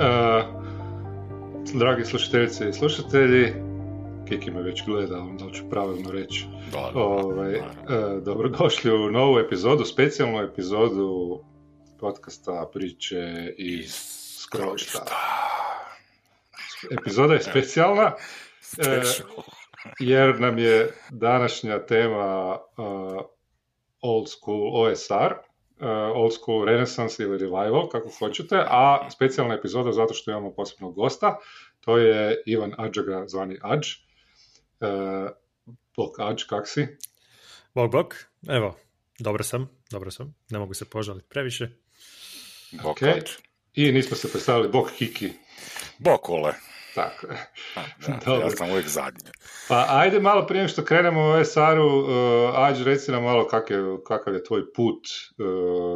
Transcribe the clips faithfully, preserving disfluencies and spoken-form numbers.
Uh, dragi slušateljice i slušatelji, Kiki me već gleda, onda ću pravilno reći. Ovaj, uh, dobrodošli u novu epizodu, specijalnu epizodu podcasta Priče iz Skrovišta. Epizoda je specijalna uh, jer nam je današnja tema uh, Old School O S R. Old School Renaissance ili Revival, kako hoćete, a specijalna epizoda zato što imamo posebnog gosta, to je Ivan Adžaga, zvani Adž. E, bok Adž, kak si? Bok, bok, evo, dobro sam, dobro sam, ne mogu se požaliti previše. Bok okay. Adž. I nismo se predstavili, bok Kiki. Bok Ole. Tako je. Ja sam uvijek zadnji. Pa ajde malo prije što krenemo u O S R-u, uh, Adž, reci nam malo kak je, kakav je tvoj put uh,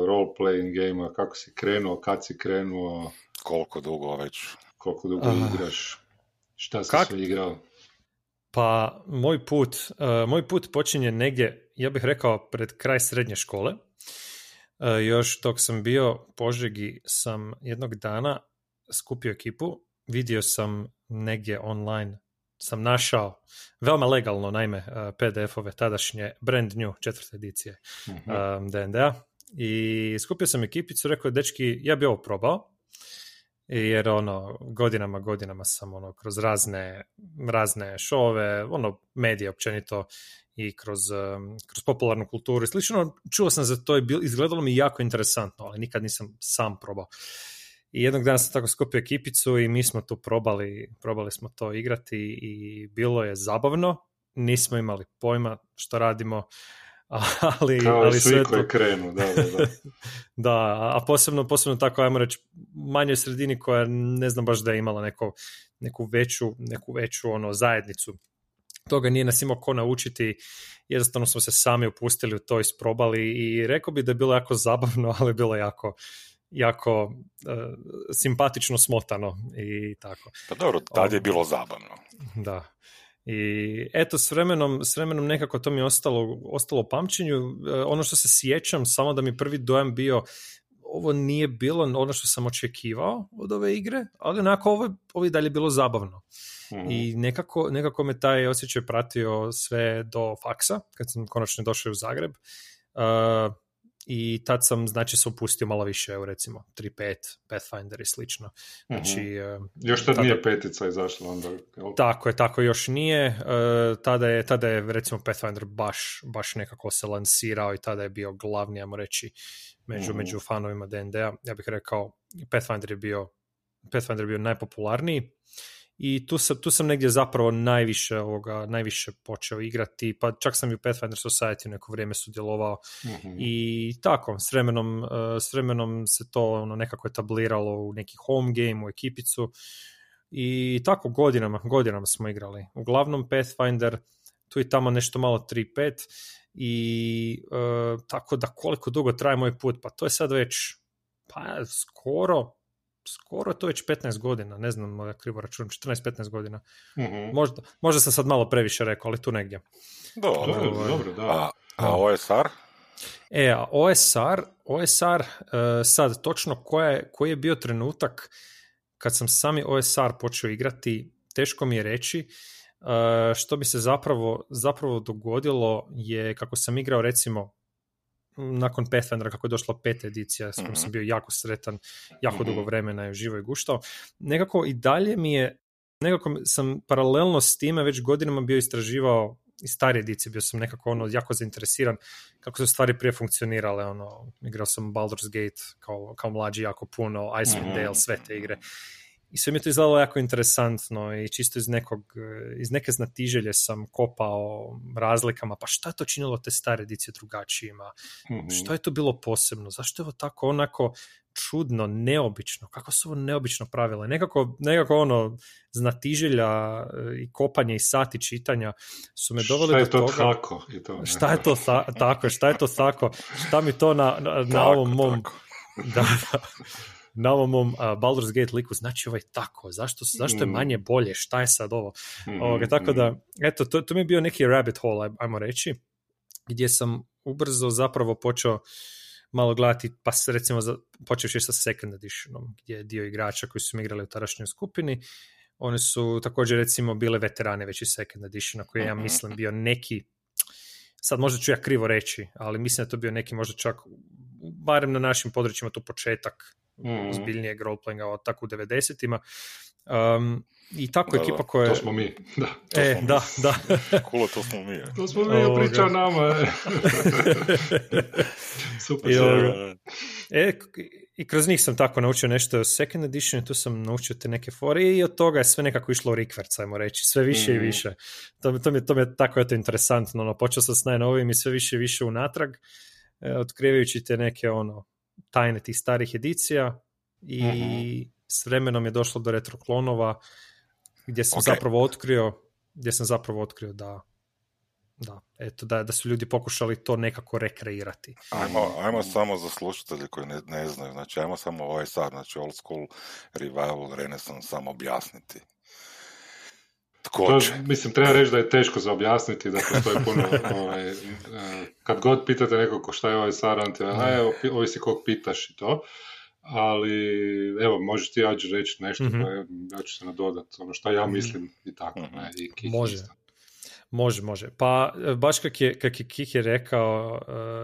role-playing game-a, kako si krenuo, kad si krenuo. Koliko dugo već. Koliko dugo uh, igraš. Šta si kak... sve igrao? Pa moj put, uh, moj put počinje negdje, ja bih rekao, pred kraj srednje škole. Uh, još dok sam bio u Požegi sam jednog dana skupio ekipu. Vidio sam negdje online, sam našao, veoma legalno naime, P D F-ove tadašnje brand new četvrte edicije mm-hmm. D and D-a i skupio sam ekipicu, rekao, dečki, ja bi ovo probao, jer ono, godinama, godinama sam ono, kroz razne, razne šove, ono, medije općenito i kroz, kroz popularnu kulturu i slično, čuo sam za to i izgledalo mi jako interesantno, ali nikad nisam sam probao. I jednog dana sam tako skupio ekipicu i mi smo tu probali, probali smo to igrati i bilo je zabavno, nismo imali pojma što radimo, ali... Kao ali svi sve koji to... krenu, da, da, da. Da, a posebno, posebno tako, ajmo reći, manjoj sredini koja ne znam baš da je imala neko, neku veću, neku veću ono, zajednicu. Toga nije nas imao ko naučiti, jednostavno smo se sami upustili u to, isprobali i rekao bi da je bilo jako zabavno, ali bilo jako... jako uh, simpatično smotano i tako. Pa dobro, tad je bilo zabavno. Da. I eto, s vremenom, s vremenom nekako to mi je ostalo, ostalo u pamćenju. Uh, ono što se sjećam, samo da mi prvi dojam bio, ovo nije bilo ono što sam očekivao od ove igre, ali onako ovo, ovo je dalje bilo zabavno. Mm-hmm. I nekako, nekako me taj osjećaj pratio sve do faksa, kad sam konačno došao u Zagreb. Uh, I tad sam, znači, se upustio malo više, evo recimo, tri pet, Pathfinder i slično. Znači, mm-hmm. Još tad tada... nije petica izašla onda. Tako je, tako još nije. Tada je, tada je recimo, Pathfinder baš, baš nekako se lansirao i tada je bio glavni, ajmo reći, među, mm-hmm. među fanovima D and D-a. Ja bih rekao, Pathfinder je bio, Pathfinder je bio najpopularniji. I tu sam, tu sam negdje zapravo najviše, ovoga, najviše počeo igrati, pa čak sam i u Pathfinder Society neko vrijeme sudjelovao mm-hmm. i tako, s vremenom, s vremenom se to ono, nekako etabliralo u neki home game, u ekipicu i tako godinama, godinama smo igrali. Uglavnom Pathfinder, tu i tamo nešto malo tri pet i e, tako da koliko dugo traje moj put, pa to je sad već pa skoro... skoro to već petnaest godina, ne znam da krivo računam, četrnaest petnaest godina. Mm-hmm. Možda, možda sam sad malo previše rekao, ali tu negdje. Dobro, dobro, ovo, dobro da. A, a O S R? E, a O S R, O S R sad točno koje, koji je bio trenutak kad sam sami O S R počeo igrati, teško mi je reći, što bi se zapravo, zapravo dogodilo je kako sam igrao recimo nakon Pathfindera, kako je došla peta edicija, s kojom mm-hmm. sam bio jako sretan, jako mm-hmm. dugo vremena je živo i guštao. Nekako i dalje mi je, nekako sam paralelno s time već godinama bio istraživao i starije edicije, bio sam nekako ono jako zainteresiran kako su stvari prije funkcionirale. Ono, igrao sam Baldur's Gate kao, kao mlađi jako puno, Icewind mm-hmm. Dale, sve te igre. I sve mi je to izgledalo jako interesantno i čisto iz, nekog, iz neke znatiželje sam kopao razlikama, pa šta je to činilo te stare edicije drugačijima, mm-hmm. što je to bilo posebno, zašto je ovo tako onako čudno, neobično, kako su ovo neobično pravile, nekako, nekako ono znatiželja i kopanje i sati čitanja su me doveli do toga. Šta je to tako? I to šta je to ta, tako, šta je to tako, šta mi to na, na, tako, na ovom mom... Tako. Da, da. Na ovom mom uh, Baldur's Gate liku, znači ovaj tako, zašto, zašto je manje bolje, šta je sad ovo? Mm-hmm, Ovoga, tako mm-hmm. da, eto, to, to mi je bio neki rabbit hole, ajmo reći, gdje sam ubrzo zapravo počeo malo gledati, pa recimo počevši sa second editionom, gdje je dio igrača koji su igrali u tadašnjoj skupini, one su također recimo bile veterane već i second editiona, koji je, ja mislim, bio neki, sad možda ću ja krivo reći, ali mislim da to bio neki možda čak, barem na našim područjima, to početak mm. zbiljnijeg roleplayinga, od tako u devedesetima. Um, I tako da, ekipa da, koja... To smo mi, da. To e, smo da, mi. da. Kula, to smo mi. To smo mi, oh, priča o nama. Super. I, o, e, I kroz njih sam tako naučio nešto o second edition, tu sam naučio te neke fore i od toga je sve nekako išlo u rikverc, ajmo reći, sve više mm. i više. To, to, mi, to mi je tako eto, interesantno, ono, počeo sam s najnovim i sve više i više unatrag, eh, otkrivajući te neke ono, tajne tih starih edicija i... Mm-hmm. S vremenom je došlo do retroklonova gdje sam okay. zapravo otkrio gdje sam zapravo otkrio da da, eto, da, da su ljudi pokušali to nekako rekreirati. Ajmo, ajmo samo za slušatelje koji ne, ne znaju, znači ajmo samo ovaj sad, znači Old School Revival Renaissance samo objasniti. To, mislim, treba reći da je teško za objasniti, da postoji puno, ovaj, kad god pitate nekog šta je ovaj Sarant, ovisi kog pitaš i to. Ali, evo, možeš ti ja ću reći nešto, mm-hmm. pa ja ću se nadodati, ono što ja mislim mm-hmm. i tako. Mm-hmm. Ne, i Kiki može, isto. može, može. Pa, baš kak je, kak je Kiki rekao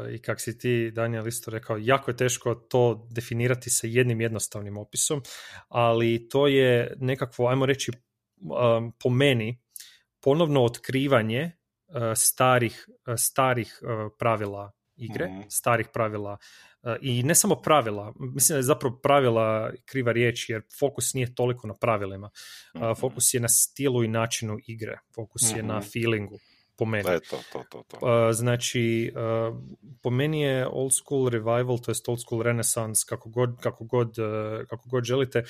uh, i kak si ti, Daniel, isto rekao, jako je teško to definirati sa jednim jednostavnim opisom, ali to je nekakvo, ajmo reći, um, po meni, ponovno otkrivanje uh, starih, uh, starih uh, pravila igre, mm-hmm. starih pravila i ne samo pravila, mislim da je zapravo pravila kriva riječ jer fokus nije toliko na pravilima, fokus je na stilu i načinu igre, fokus mm-hmm. je na feelingu, po meni. E, to, to, to, to. Znači, po meni je Old School Revival, to jest Old School Renaissance, kako god, kako god, kako god želite,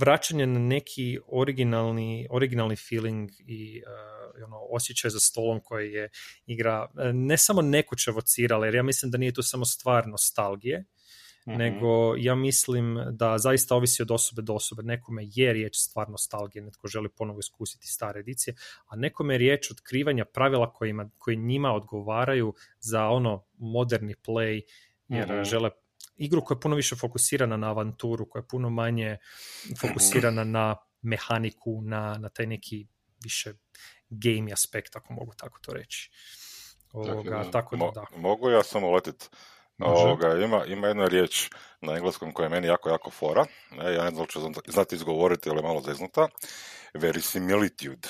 vraćanje na neki originalni, originalni feeling i ono, osjećaj za stolom koje je igra ne samo nekuće evocirala, jer ja mislim da nije tu samo stvar nostalgije, mm-hmm. nego ja mislim da zaista ovisi od osobe do osobe. Nekome je riječ stvar nostalgije, netko želi ponovo iskusiti stare edicije, a nekome je riječ otkrivanja pravila kojima, koji njima odgovaraju za ono moderni play, jer mm-hmm. žele igru koja je puno više fokusirana na avanturu, koja je puno manje fokusirana mm-hmm. na mehaniku, na, na taj neki više game aspekt, ako mogu tako to reći. Ovoga, dakle, tako da, mo- da. Mogu ja samo letiti. Ovoga, ima, ima jedna riječ na engleskom koja je meni jako, jako fora. E, ja ne znam ću znati izgovoriti, ali je malo zeznuta. Verisimilitude.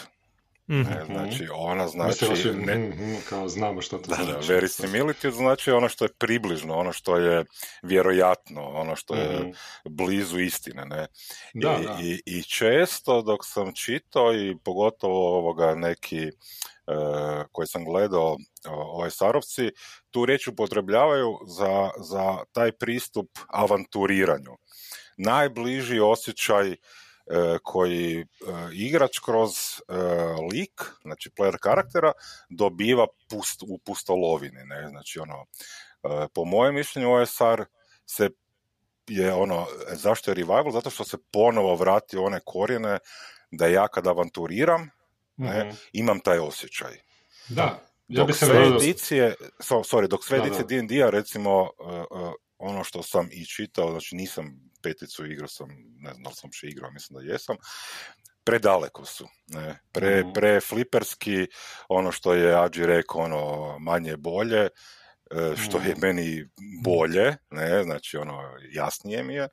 Mm-hmm. E, znači, ona znači... Mislim, ne... mm-hmm, kao znamo što to da, znači. Da, verisimilitude znači ono što je približno, ono što je vjerojatno, ono što je mm-hmm. blizu istine. Ne? Da, I, da. I, I često dok sam čitao i pogotovo ovoga neki uh, koji sam gledao O S R-ovci, tu riječ upotrebljavaju za, za taj pristup avanturiranju. Najbliži osjećaj e, koji e, igrač kroz e, lik, znači player karaktera, dobiva pust, u pustolovini. Ne? Znači, ono, e, po mojem mišljenju O S R se je ono, zašto je revival? Zato što se ponovo vrati one korijene da ja kad avanturiram, mm-hmm. ne, imam taj osjećaj. Da. Dok ja sve edicije, so, sorry, dok sve da, edicije da. D and D-a, recimo, uh, uh, ono što sam i čitao, znači nisam peticu igrao sam, ne znam da li sam še igrao, mislim da jesam, predaleko su, ne? Pre, mm. pre fliperski, ono što je Adži rekao, ono manje bolje, uh, što mm. je meni bolje, ne? Znači ono jasnije mi je.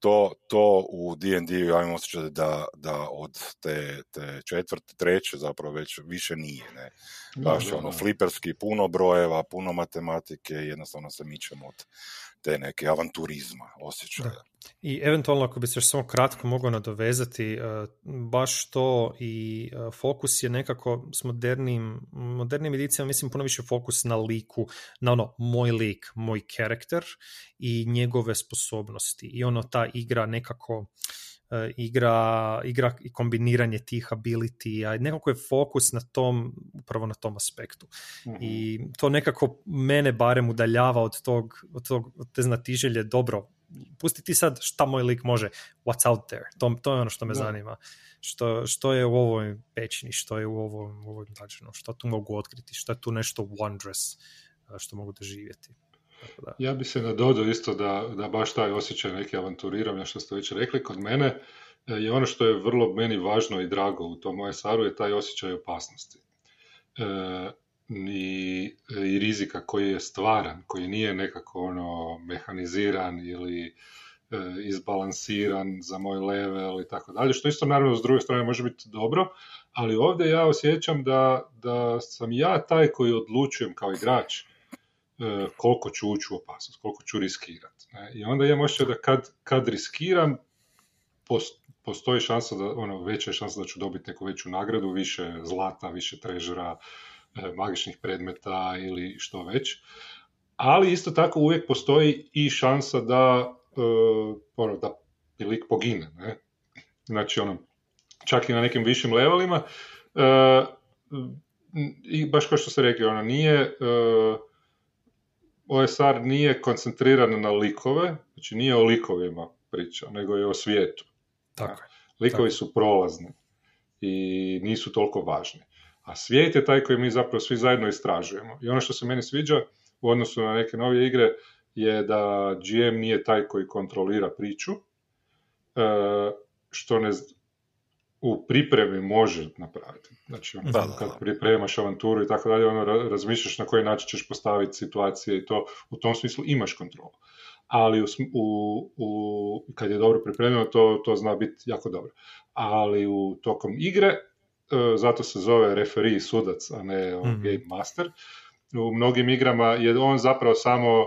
To, to u D and D-u ja imam osjećaj da, da od te, te četvrte, treće zapravo već više nije. Ne? Baš ono fliperski, puno brojeva, puno matematike, jednostavno se mičemo od te neke avanturizma osjećaja. Da. I eventualno ako bi se još samo kratko mogao nadovezati, baš to i fokus je nekako s modernim, modernim edicijama, mislim puno više fokus na liku, na ono moj lik, moj karakter i njegove sposobnosti i ono ta igra nekako igra, igra i kombiniranje tih ability, nekako je fokus na tom, upravo na tom aspektu. Mm-hmm. I to nekako mene barem udaljava od tog, od tog od te znatiželje dobro. Pusti ti sad šta moj lik može, what's out there, to, to je ono što me da. zanima, što, što je u ovoj pećini, što je u ovom, u ovom dungeonu, što tu mogu otkriti, što je tu nešto wondrous, što mogu doživjeti. Tako da. Ja bi se nadodao isto da, da baš taj osjećaj neki avanturiranja što ste već rekli. Kod mene je ono što je vrlo meni važno i drago u tom O S R-u je taj osjećaj opasnosti. E, i, i rizika koji je stvaran, koji nije nekako ono mehaniziran ili e, izbalansiran za moj level i tako dalje, što isto naravno s druge strane može biti dobro, ali ovdje ja osjećam da, da sam ja taj koji odlučujem kao igrač e, koliko ću ući u opasnost, koliko ću riskirati. I onda ja moću da kad, kad riskiram, post, postoji šansa, da, ono, veća je šansa da ću dobiti neku veću nagradu, više zlata, više trežera, magičnih predmeta ili što već, ali isto tako uvijek postoji i šansa da, uh, da lik pogine, ne? Znači ono, čak i na nekim višim levelima, uh, i baš kao što se rekli, ono, nije, uh, O S R nije koncentriran na likove, znači nije o likovima priča, nego je o svijetu. Tako je. Likovi tako. Su prolazni i nisu toliko važni. A svijet je taj koji mi zapravo svi zajedno istražujemo. I ono što se meni sviđa u odnosu na neke nove igre je da G M nije taj koji kontrolira priču, što ne u pripremi može napraviti. Znači, ono, da, da, kad pripremaš avanturu i tako dalje, ono, razmišljaš na koji način ćeš postaviti situacije i to, u tom smislu imaš kontrolu. Ali u, u, u, kad je dobro pripremljeno, to, to zna biti jako dobro. Ali u tokom igre, zato se zove referee sudac, a ne on mm-hmm. game master. U mnogim igrama je on zapravo samo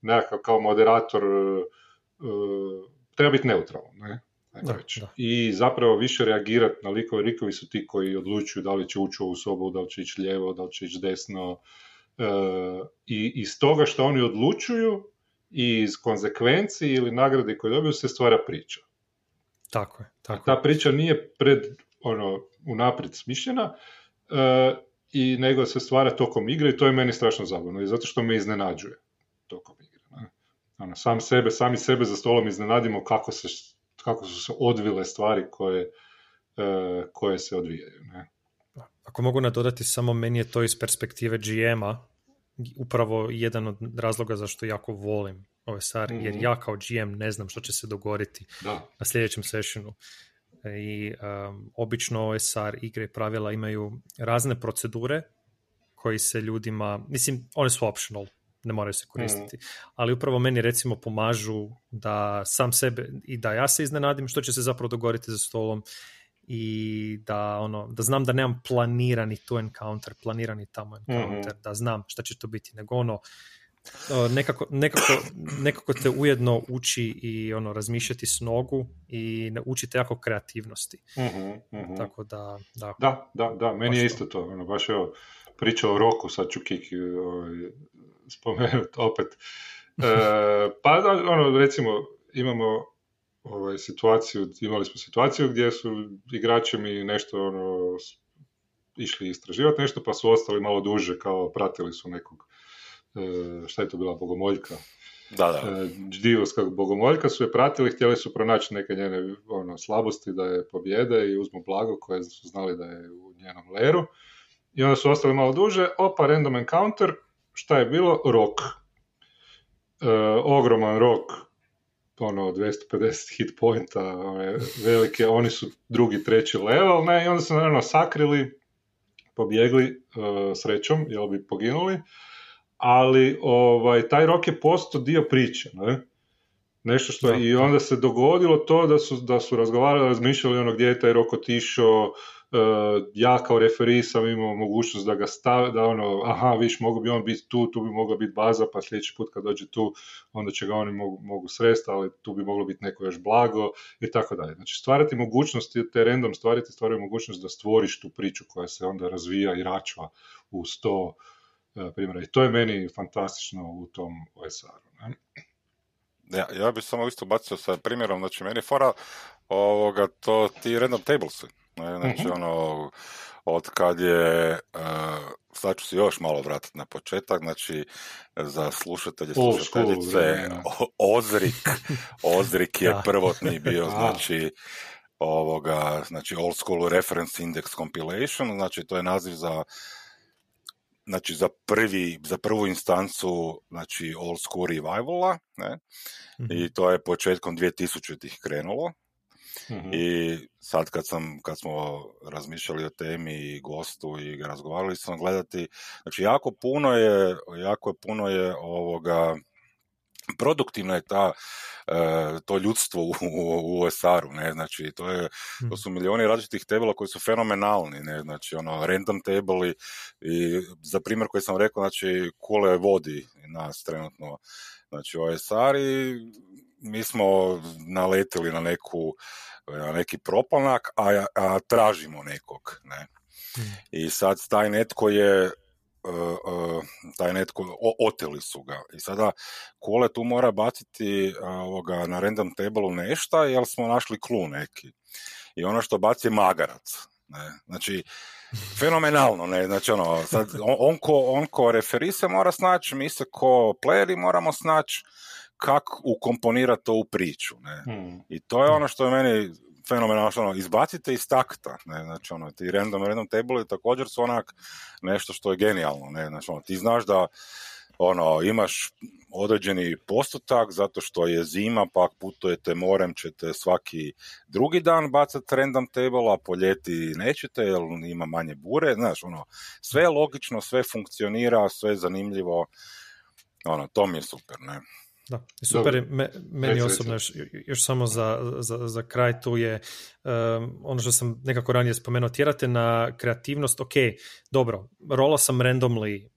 nekakav kao moderator, uh, treba biti neutralan, ne? Da, da. I zapravo više reagirati na likove. Likovi su ti koji odlučuju da li će ući u ovu sobu, da li će ići lijevo, da li će ići desno. Uh, I iz toga što oni odlučuju i iz konzekvenci ili nagrade koje dobiju se stvara priča. Tako je. Tako ta je. Priča nije pred... ono, unaprijed smišljena uh, i nego se stvara tokom igre i to je meni strašno zabavno i zato što me iznenađuje tokom igre. Ono, sam sebe, sami sebe za stolom iznenadimo kako, se, kako su se odvile stvari koje, uh, koje se odvijaju. Ne? Ako mogu nadodati, samo meni je to iz perspektive G M-a upravo jedan od razloga zašto jako volim O S R, mm-hmm. jer ja kao G M ne znam što će se dogoditi da. Na sljedećem sessionu. I um, obično O S R igre i pravila imaju razne procedure koji se ljudima, mislim, one su optional, ne moraju se koristiti, mm. ali upravo meni recimo pomažu da sam sebe i da ja se iznenadim što će se zapravo dogoditi za stolom i da, ono, da znam da nemam planirani tu encounter, planirani tamo encounter, mm-hmm. da znam šta će to biti, nego ono Nekako, nekako, nekako te ujedno uči i ono razmišljati s nogu i uči te jako kreativnosti. Uh-huh, uh-huh. Tako da, da, da, da, da meni je isto to. Ono, baš evo, priča o roku, sad ću Kiki spomenuti opet. E, pa da, ono, recimo, imamo ovaj, situaciju, imali smo situaciju gdje su igrači mi nešto ono, išli istraživati nešto, pa su ostali malo duže, kao pratili su nekog E, šta je to bila bogomoljka? Da, da. E, divovska bogomoljka su je pratili, htjeli su pronaći neke njene ono, slabosti da je pobjede i uzmu blago koje su znali da je u njenom leru. I onda su ostali malo duže, opa, random encounter, šta je bilo? Rok. E, ogroman rok, ono, dvjesto pedeset hit pointa, one velike, oni su drugi, treći level, ne, i onda su naravno sakrili, pobjegli e, srećom, jel bi poginuli. Ali ovaj, taj rok je postao dio priče, ne? Nešto što da, i onda se dogodilo to da su, da su razgovarali, razmišljali ono gdje je taj rok otišao, e, ja kao referij sam imao mogućnost da ga stave, da ono, aha, viš, mogu bi on biti tu, tu bi mogla biti baza, pa sljedeći put kad dođe tu, onda će ga oni mogu, mogu sresti, ali tu bi moglo biti neko još blago i tako dalje. Znači, stvarati mogućnost, te random stvariti, stvaraju mogućnost da stvoriš tu priču koja se onda razvija i račva u sto primjera. I to je meni fantastično u tom O S R-u. Ja, ja bih samo isto bacio sa primjerom, znači meni fora ovoga, to ti random tablesi. Znači mm-hmm. ono, od kad je, uh, sad ću se još malo vratiti na početak, znači za slušatelje, slušateljice, OSRIC, OSRIC je prvotni bio, znači ovoga, znači Old School Reference Index Compilation, znači to je naziv za znači za, prvi, za prvu instancu, znači Old School Revivala, ne? Mm-hmm. I to je početkom dvije tisuće-tih krenulo. Mm-hmm. I sad kad, sam, kad smo razmišljali o temi i gostu i razgovarali sam gledati, znači jako puno je, jako je puno je ovoga, produktivno je ta, to ljudstvo u, u O S R-u, ne, znači to, je, to su milijoni različitih tabela koji su fenomenalni, ne, znači ono, random table i, i za primjer koji sam rekao, znači Kule vodi nas trenutno, znači O S R i mi smo naletili na, neku, na neki propanak, a, a tražimo nekog, ne, i sad taj netko je Uh, uh, taj netko, o, oteli su ga. I sada Kole tu mora baciti uh, ovoga, na random tableu nešta, jer smo našli clue neki. I ono što baci je magarac. Ne? Znači, fenomenalno. Ne? Znači, ono, sad, on, on, ko, on ko referi se mora snaći, mi se ko playeri moramo snaći kako ukomponirati to u priču. Ne? Hmm. I to je ono što je meni fenomenalno, ono, izbacite iz takta, ne, znači, ono, ti random, random table također su onak nešto što je genijalno, ne, znači, ono, ti znaš da, ono, imaš određeni postotak, zato što je zima, pa putujete morem, ćete svaki drugi dan bacati random table, a po ljeti nećete, jer ima manje bure, znaš, ono, sve je logično, sve funkcionira, sve je zanimljivo, ono, to mi je super, ne. Da, super, me, meni reći, osobno još, još samo za, za, za kraj tu je um, ono što sam nekako ranije spomenuo, tjerate na kreativnost, ok, dobro, rola sam randomly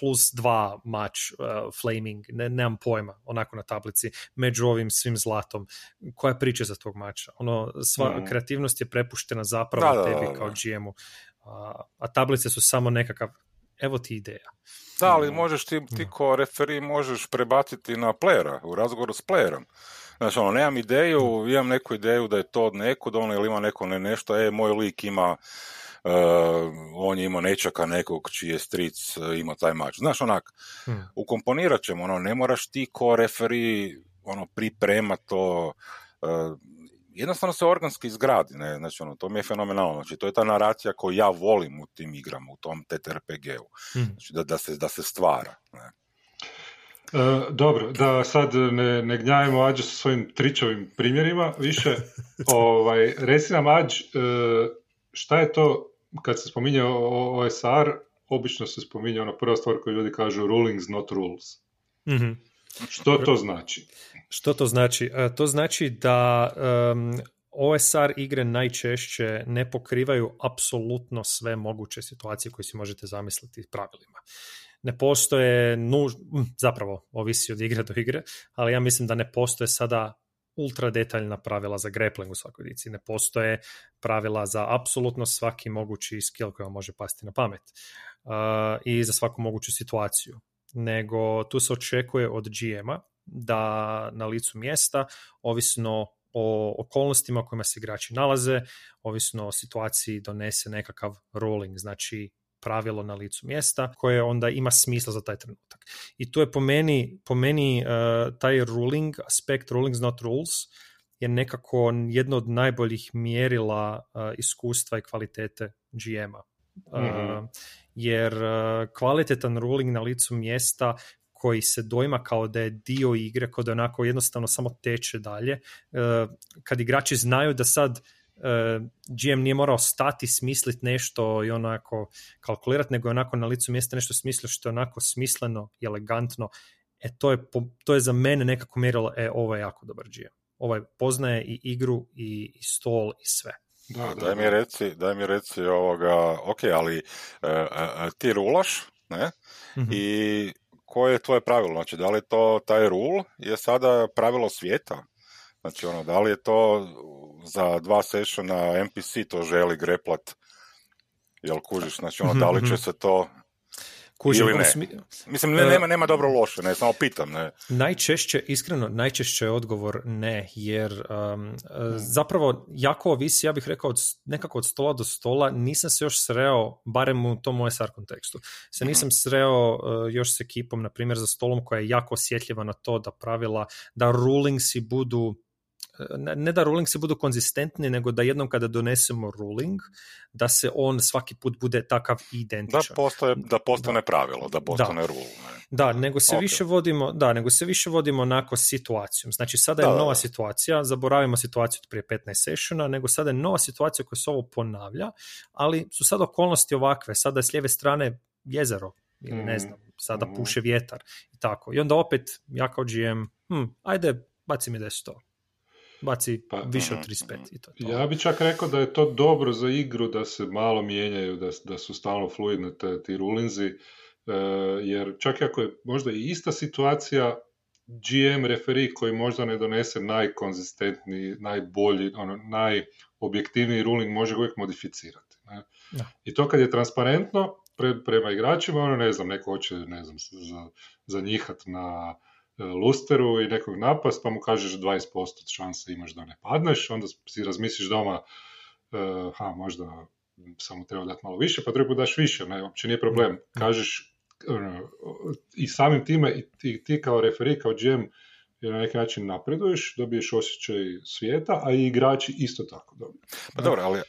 plus dva match uh, flaming, ne, nemam pojma, onako na tablici, među ovim svim zlatom, koja je priča za tog mača, ono, sva mm. kreativnost je prepuštena zapravo da, tebi da, da, kao G M-u, a, a tablice su samo nekakav, evo ti ideja. Da, ali možeš ti, ti ko referi možeš prebaciti na playera, u razgovoru s playerom. Znači, ono, nemam ideju, imam neku ideju da je to od nekud, ono, ili ima neko ne nešto, e, moj lik ima, uh, on je imao nečaka nekog čiji je stric uh, imao taj mač. Znaš, onak, hmm. ukomponirat ćemo, ono, ne moraš ti ko referi, ono, priprema to, uh, jednostavno se organski izgradi, ne, znači ono, to mi je fenomenalno, znači to je ta naracija koju ja volim u tim igrama, u tom T T R P G-u, mm. znači da, da, se, da se stvara, ne. E, dobro, da sad ne, ne gnjavimo Ađu sa svojim tričovim primjerima više, ovaj, reci nam Ađ, šta je to, kad se spominje O S R, obično se spominje ona prva stvar koju ljudi kažu rulings not rules. Mhm. Što to znači? Što to znači? To znači da um, O S R igre najčešće ne pokrivaju apsolutno sve moguće situacije koje si možete zamisliti pravilima. Ne postoje, nuž... zapravo, ovisi od igre do igre, ali ja mislim da ne postoje sada ultra detaljna pravila za grappling u svakoj edici. Ne postoje pravila za apsolutno svaki mogući skill koji vam može pasti na pamet uh, i za svaku moguću situaciju. Nego tu se očekuje od G M-a da na licu mjesta, ovisno o okolnostima u kojima se igrači nalaze, ovisno o situaciji donese nekakav ruling, znači pravilo na licu mjesta koje onda ima smisla za taj trenutak. I tu je po meni, po meni uh, taj ruling, aspekt rulings not rules, je nekako jedno od najboljih mjerila uh, iskustva i kvalitete G M-a. Mm-hmm. Uh, jer uh, kvalitetan ruling na licu mjesta koji se dojma kao da je dio igre, kao da onako jednostavno samo teče dalje, uh, kad igrači znaju da sad uh, G M nije morao stati, smisliti nešto i onako kalkulirati, nego je onako na licu mjesta nešto smislio što je onako smisleno i elegantno, e to je, po, to je za mene nekako mjerilo, e ovo je jako dobar G M, ovaj poznaje i igru i, i stol i sve. Da, da, da. Daj mi reci, daj mi reci ovoga, ok, ali e, e, ti rulaš, ne, mm-hmm. i koje je tvoje pravilo, znači da li je to, taj rul je sada pravilo svijeta, znači ono, da li je to za dva sessiona N P C to želi greplat, jel kužiš, znači ono, mm-hmm. da li će se to... Kuži, ili ne. Smi... Mislim, ne, nema, nema dobro loše, ne, samo pitam. Ne. Najčešće, iskreno, najčešće je odgovor ne, jer um, zapravo jako ovisi, ja bih rekao, od, nekako od stola do stola, nisam se još sreo, barem u tom O S R kontekstu, se nisam sreo uh, još s ekipom, na primjer, za stolom koja je jako osjetljiva na to da pravila, da rulingsi budu ne da ruling se budu konzistentni, nego da jednom kada donesemo ruling, da se on svaki put bude takav identičan. Da, postoje, da postane da. pravilo, da postane da. rule. Ne? Da, nego se okay. više vodimo, da, nego se više vodimo onako situacijom. Znači, sada je da, nova da. situacija, zaboravimo situaciju od prije petnaest sessiona, nego sada je nova situacija koja se ovo ponavlja, ali su sad okolnosti ovakve, sada je s lijeve strane jezero, ili ne znam, sada mm. puše vjetar i tako. I onda opet, ja kao G M, hm, ajde, baci mi deset. Baci pa, više od trideset pet i to, to. Ja bi čak rekao da je to dobro za igru, da se malo mijenjaju, da, da su stalno fluidne te, ti rulinzi, e, jer čak i ako je možda i ista situacija, G M referi koji možda ne donese najkonzistentniji, najbolji, ono, najobjektivniji ruling može uvijek modificirati. Ne? Ja. I to kad je transparentno, pre, prema igračima, ono ne znam, neko hoće, ne znam, za, za njihat na lusteru i nekog napast, pa mu kažeš dvadeset posto šanse imaš da ne padneš, onda si razmisliš doma, uh, ha, možda sam mu trebao dati malo više, pa drugi put daš više, ne, uopće nije problem. Kažeš, uh, i samim time, i ti, ti kao referi, kao G M, jer na neki način napreduješ, dobiješ osjećaj svijeta, a i igrači isto tako dobiju. Pa dobro, ali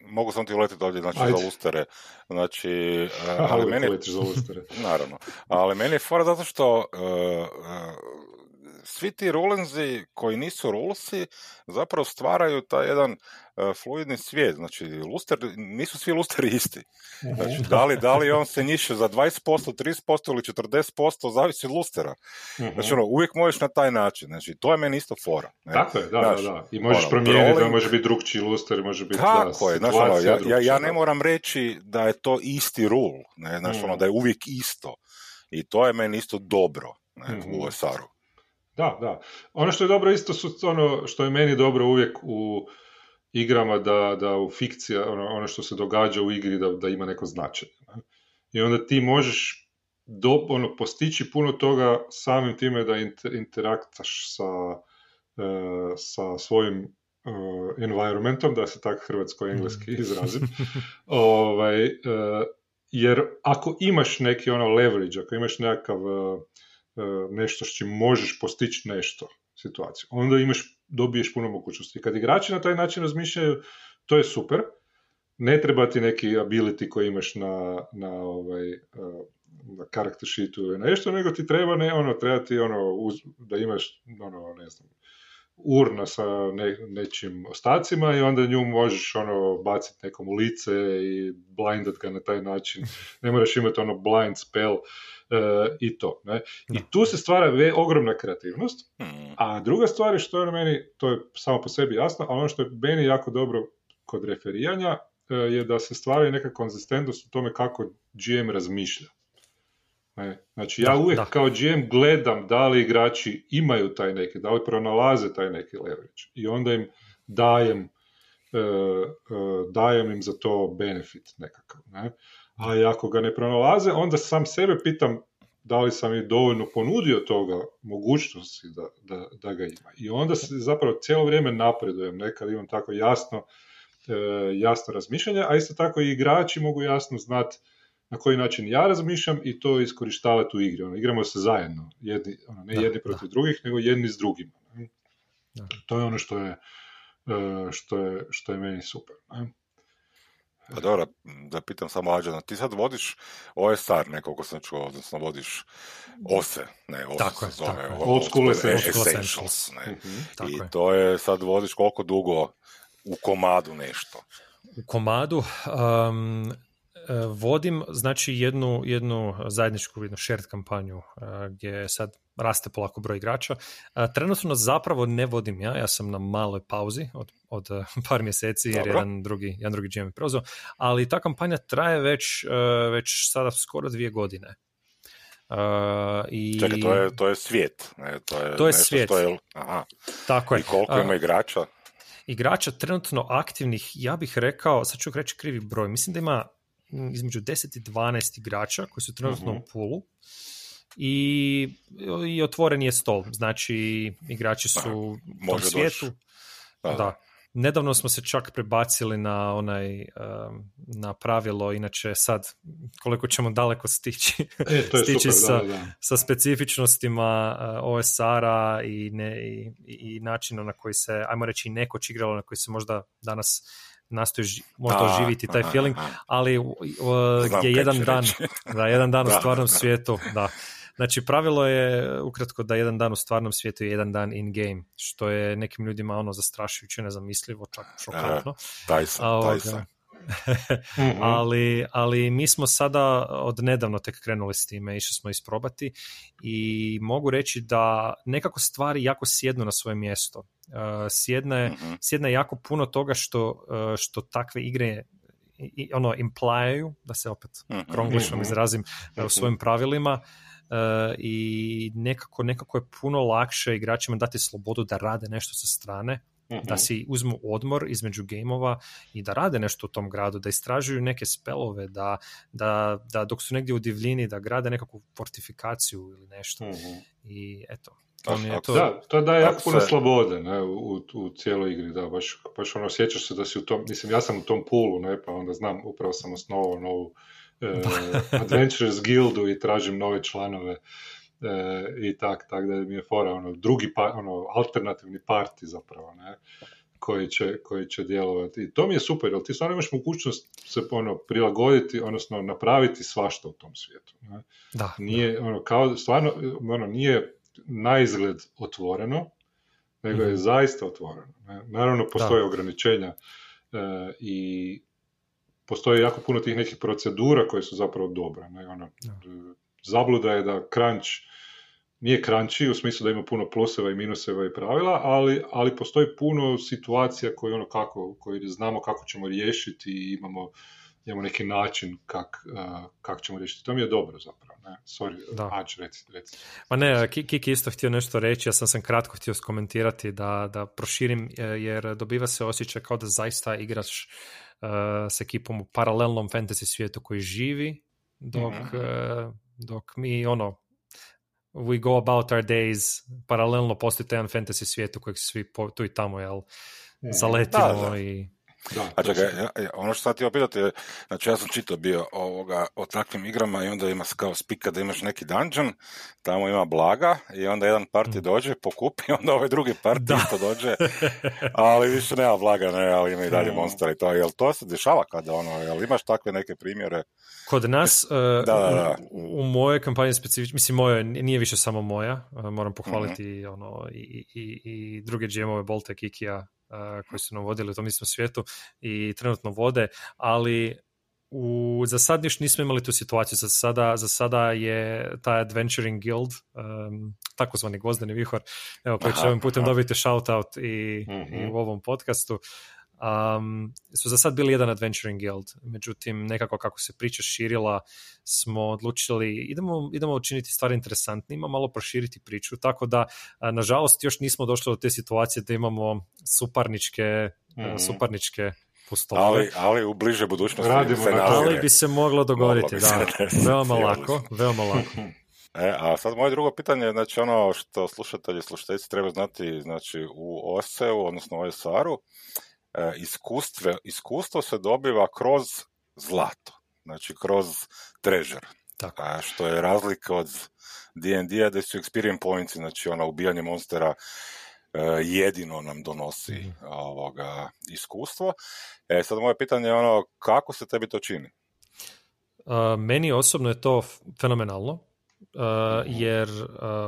mogu sam ti uletiti ovdje, znači, ajde, za lustere. Znači, ali, ali meni uletiš za lustere. Naravno. Ali meni je fora zato što uh, uh, svi ti rulenzi koji nisu rulesi zapravo stvaraju taj jedan uh, fluidni svijet. Znači, luster, nisu svi lusteri isti. Znači, da li, da li on se njiše za dvadeset posto, trideset posto ili četrdeset posto, zavisi od lustera. Znači, ono, uvijek možeš na taj način. Znači, to je meni isto fora. Ne? Tako je, da, znači, da, da. I možeš ono, promijeniti, da može biti drugčiji luster, može biti tako da, je, znači, ono, ja, ja, ja ne moram reći da je to isti rule. Ne? Znači, mm. ono, da je uvijek isto. I to je meni isto dobro, ne, mm-hmm. u O S R-u. Da, da. Ono što je dobro isto su ono što je meni dobro uvijek u igrama da, da u fikcija, ono, ono što se događa u igri da, da ima neko značaj. I onda ti možeš do, ono, postići puno toga samim time da inter, interaktaš sa, e, sa svojim e, environmentom, da se tako hrvatsko-engleski izrazim. ovaj, e, jer ako imaš neki ono leverage, ako imaš nekakav e, nešto s čim možeš postići nešto situaciju, onda imaš, dobiješ puno mogućnosti. I kad igrači na taj način razmišljaju, to je super, ne treba ti neki ability koji imaš na, na, ovaj, na character sheetu ili nešto, nego ti treba, ne, ono, treba ti ono, uz, da imaš ono, ne znam, urna sa ne, nečim ostacima i onda nju možeš ono baciti nekom u lice i blindat ga na taj način. Ne moraš imati ono blind spell uh, i to. Ne? I tu se stvara ve, ogromna kreativnost. A druga stvar je što je na meni, to je samo po sebi jasno, ali ono što je meni jako dobro kod referiranja uh, je da se stvara neka konzistentnost u tome kako G M razmišlja. Ne? Znači ja da, uvijek da. kao G M gledam da li igrači imaju taj neki, da li pronalaze taj neki leverage i onda im dajem, e, e, dajem im za to benefit nekakav. Ne? A ako ga ne pronalaze, onda sam sebe pitam da li sam im dovoljno ponudio toga mogućnosti da, da, da ga ima. I onda se zapravo cijelo vrijeme napredujem, nekad imam tako jasno, e, jasno razmišljanje, a isto tako i igrači mogu jasno znati na koji način ja razmišljam i to iskorištavati u igri. Ono, igramo se zajedno, jedni, ono, ne da, jedni protiv da. drugih, nego jedni s drugima. Da. To je ono što je, što je, što je meni super. Pa dobro, da pitam samo Adžana, ti sad vodiš O S R, ne, koliko sam čuo, odnosno vodiš OSE, ne, OSE tako se zove, Old School Essentials. Ne. Uh-huh. I je. to je, sad vodiš koliko dugo u komadu nešto? U komadu... Um... vodim, znači, jednu, jednu zajedničku, jednu shared kampanju gdje sad raste polako broj igrača. Trenutno zapravo ne vodim ja, ja sam na maloj pauzi od, od par mjeseci jer jedan drugi, jedan drugi G M je preuzeo, ali ta kampanja traje već, već sada skoro dvije godine. Uh, i... Čekaj, to je, to je svijet. Ne? To je, to je svijet. Što je... Aha. Tako je. I koliko ima uh... igrača? Igrača trenutno aktivnih, ja bih rekao, sad ću reći krivi broj, mislim da ima između deset i dvanaest igrača koji su trenutno uh-huh. u poolu i, i otvoren je stol. Znači, igrači su u svijetu. Da. Da. Nedavno smo se čak prebacili na onaj na pravilo, inače sad koliko ćemo daleko stići, e, stići super, sa, da, da. sa specifičnostima O S R-a i, ne, i, i načina na koji se, ajmo reći, nekoć igralo, na koji se možda danas nastoji ži, možda da, oživiti taj da, feeling, da, ali uh, je jedan dan, da, jedan dan u stvarnom svijetu, da. Znači, pravilo je ukratko da jedan dan u stvarnom svijetu je jedan dan in-game, što je nekim ljudima ono zastrašujuće, nezamislivo, čak šokantno. Taj sam, taj sam. ali, ali mi smo sada od nedavno tek krenuli s time, išli smo isprobati i mogu reći da nekako stvari jako sjednu na svoje mjesto. Uh, sjedne, mm-hmm. sjedne jako puno toga što, uh, što takve igre i, ono implyaju, da se opet mm-hmm. kronglišom izrazim mm-hmm. u svojim pravilima, Uh, i nekako, nekako je puno lakše igračima dati slobodu da rade nešto sa strane, mm-hmm. da si uzmu odmor između gameova i da rade nešto u tom gradu, da istražuju neke spelove, da, da, da dok su negdje u divljini, da grade nekakvu fortifikaciju ili nešto. Mm-hmm. I eto. To mi je to... Da, to daje jako puno slobode, ne, u, u cijeloj igri, da, baš, baš ono, sjećaš se da si u tom, mislim, ja sam u tom poolu, ne, pa onda znam, upravo sam osnovao novu Adventures Guildu i tražim nove članove e, i tak, tak da mi je fora, ono, drugi, pa, ono, alternativni party zapravo, ne, koji će, koji će djelovati. I to mi je super, jer ti stvarno imaš mogućnost se, ono, prilagoditi, odnosno napraviti svašta u tom svijetu, ne. Da, nije, da. Ono, kao, stvarno, ono, nije na izgled otvoreno, nego mm-hmm. je zaista otvoreno, ne. Naravno, postoje da. ograničenja e, i postoji jako puno tih nekih procedura koje su zapravo dobre. Ne? Ona, zabluda je da crunch nije crunchy u smislu da ima puno ploseva i minuseva i pravila, ali, ali postoji puno situacija koje, ono, kako, koje znamo kako ćemo riješiti i imamo, imamo neki način kak, uh, kak ćemo riješiti. To mi je dobro zapravo. Ne? Sorry, Ač, reci, reci. Ma ne, Kiki isto htio nešto reći, ja sam sam kratko htio skomentirati da, da proširim, jer dobiva se osjećaj kao da zaista igraš s ekipom u paralelnom fantasy svijetu koji živi, dok, mm-hmm. dok mi, ono, we go about our days, paralelno postoji jedan fantasy svijet u kojeg svi po, tu i tamo, jel, mm-hmm. zaletimo da, da. i... Da, a čekaj, ono što sad ti opitati, znači ja sam čitao bio ovoga, o takvim igrama i onda ima kao spika da imaš neki dungeon, tamo ima blaga i onda jedan party dođe, pokupi, onda ovaj drugi party isto dođe, ali više nema blaga, ne, ali ima i dalje monster i to, jel to se dešava kada ono, jel imaš takve neke primjere? Kod nas, da, da, da. U, u mojoj kampanji specifično, mislim mojoj, nije više samo moja, moram pohvaliti mm-hmm. ono, i, i, i druge džemove Bolte, Kikija, Uh, koji su nam vodili u tom istom svijetu i trenutno vode, ali u, za sad još nismo imali tu situaciju. Za sada, za sada je taj Adventuring Guild, um, takozvani Gvozdeni Vihor, evo, koji će aha, ovim putem aha. dobiti shoutout i, mm-hmm. i u ovom podcastu, um, su za sad bili jedan Adventuring Guild. Međutim, nekako kako se priča širila, smo odlučili idemo, idemo učiniti stvari interesantnima, malo proširiti priču, tako da nažalost još nismo došli do te situacije da imamo suparničke mm. suparničke postolove. Ali, ali u bliže budućnosti radimo se na ali bi se moglo dogoditi, da. Veoma lako, veoma lako. E, a sad moje drugo pitanje, znači ono što slušatelji i slušateljice treba znati, znači u O S E-u, odnosno O S R-u, iskustve, iskustvo se dobiva kroz zlato. Znači, kroz treasure. Tako. A što je razlika od D and D-a da su experience points, znači ono ubijanje monstera eh, jedino nam donosi mm. ovoga iskustvo. E, sad moje pitanje je ono, kako se tebi to čini? Uh, meni osobno je to fenomenalno, uh, jer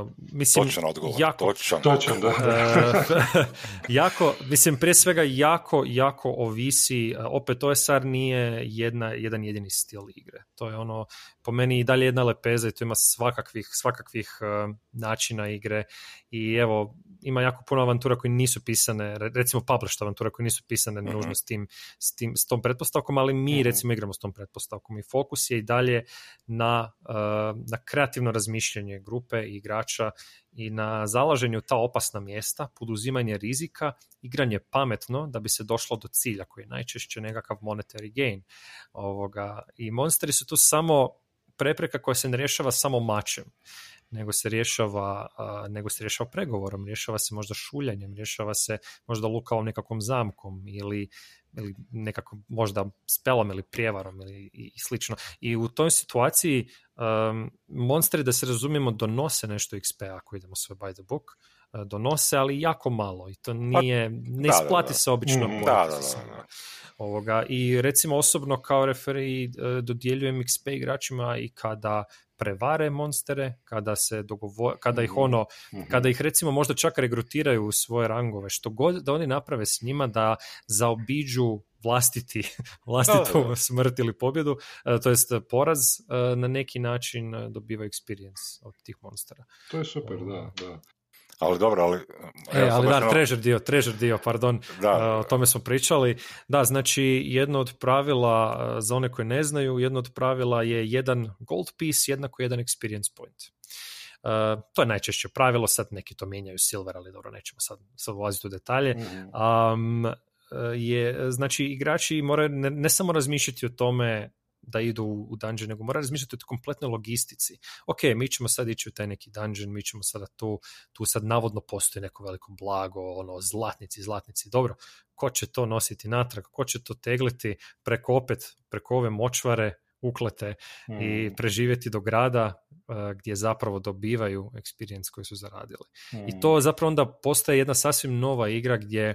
uh, mislim... Točan odgovor, jako, točan. Točan, da. uh, jako, mislim, prije svega jako, jako ovisi, opet O S R nije jedna, jedan jedini stil igre. To je ono, po meni i dalje jedna lepeza i to ima svakakvih, svakakvih uh, načina igre i evo, ima jako puno avantura koje nisu pisane, recimo published avantura koje nisu pisane mm-hmm. nužno s tim, s tim, s tom pretpostavkom, ali mi mm-hmm. recimo igramo s tom pretpostavkom i fokus je i dalje na, uh, na kreativno razmišljanje grupe i igrača i na zalaženju ta opasna mjesta, poduzimanje rizika, igranje pametno da bi se došlo do cilja koji je najčešće nekakav monetary gain. Ovoga. I monsteri su tu samo prepreka koja se ne rješava samo mačem. nego se rješava, uh, nego se rješava pregovorom, rješava se možda šuljanjem, rješava se možda lukavom nekakvom zamkom ili, ili nekako možda spelom ili prijevarom ili i, i slično. I u toj situaciji um, monstri, da se razumijemo, donose nešto X P ako idemo sve by the book, donose, ali jako malo i to nije, ne isplati se obično mm, da, da, da. Ovoga. I recimo osobno kao referi dodjeljujem X P igračima i kada prevare monstere, kada se dogovor, kada ih ono, mm-hmm. kada ih recimo možda čak regrutiraju u svoje rangove, što god da oni naprave s njima da zaobiđu vlastiti, vlastitu no, smrt ili pobjedu, to jest poraz, na neki način dobiva experience od tih monstera. To je super, da, da. Ali dobro, ali... E, ja ali da, no... treasure dio, treasure dio, pardon, da. Uh, o tome smo pričali. Da, znači, jedno od pravila, uh, za one koji ne znaju, jedno od pravila je jedan gold piece jednako jedan experience point. Uh, to je najčešće pravilo, sad neki to mijenjaju silver, ali dobro, nećemo sad, sad ulaziti u detalje. Um, je, znači, igrači moraju ne, ne samo razmišljati o tome da idu u dungeon, nego mora razmišljati o kompletnoj logistici. Ok, mi ćemo sad ići u taj neki dungeon, mi ćemo sada tu, tu sad navodno postoji neko veliko blago, ono, zlatnici, zlatnici, dobro, ko će to nositi natrag, ko će to tegliti preko opet, preko ove močvare, uklete mm. i preživjeti do grada uh, gdje zapravo dobivaju experience koju su zaradili. Mm. I to zapravo onda postaje jedna sasvim nova igra gdje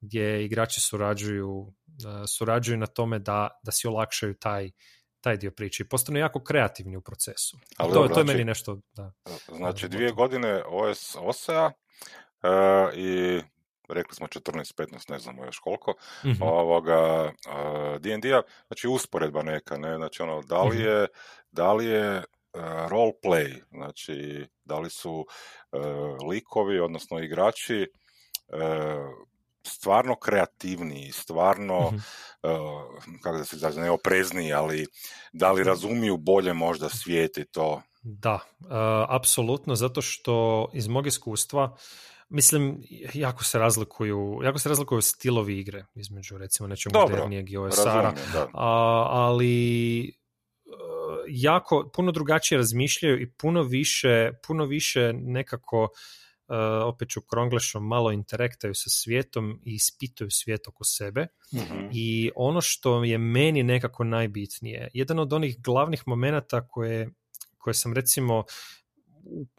gdje igrači surađuju, surađuju na tome da, da si olakšaju taj, taj dio priče i postanu jako kreativni u procesu. Ali, to, dobro, to je znači, meni nešto... Da, znači dvije godine O S A uh, i rekli smo četrnaest petnaest, ne znamo još koliko, mm-hmm. ovoga uh, D and D-a, znači usporedba neka, ne? Znači ono, da li je, mm-hmm. da li je uh, role play, znači da li su uh, likovi, odnosno igrači uh, stvarno kreativniji, stvarno, mm-hmm. uh, kako da se izrazi, neoprezniji, ali da li razumiju bolje možda svijet i to? Da, uh, apsolutno, zato što iz mog iskustva, mislim, jako se razlikuju, jako se razlikuju stilovi igre između, recimo, nečeg modernijeg i O S R-a, uh, ali... jako, puno drugačije razmišljaju i puno više, puno više nekako... Uh, opet ću kronglešom, malo interaktaju sa svijetom i ispituju svijet oko sebe. Mm-hmm. I ono što je meni nekako najbitnije, jedan od onih glavnih momenata koje, koje sam recimo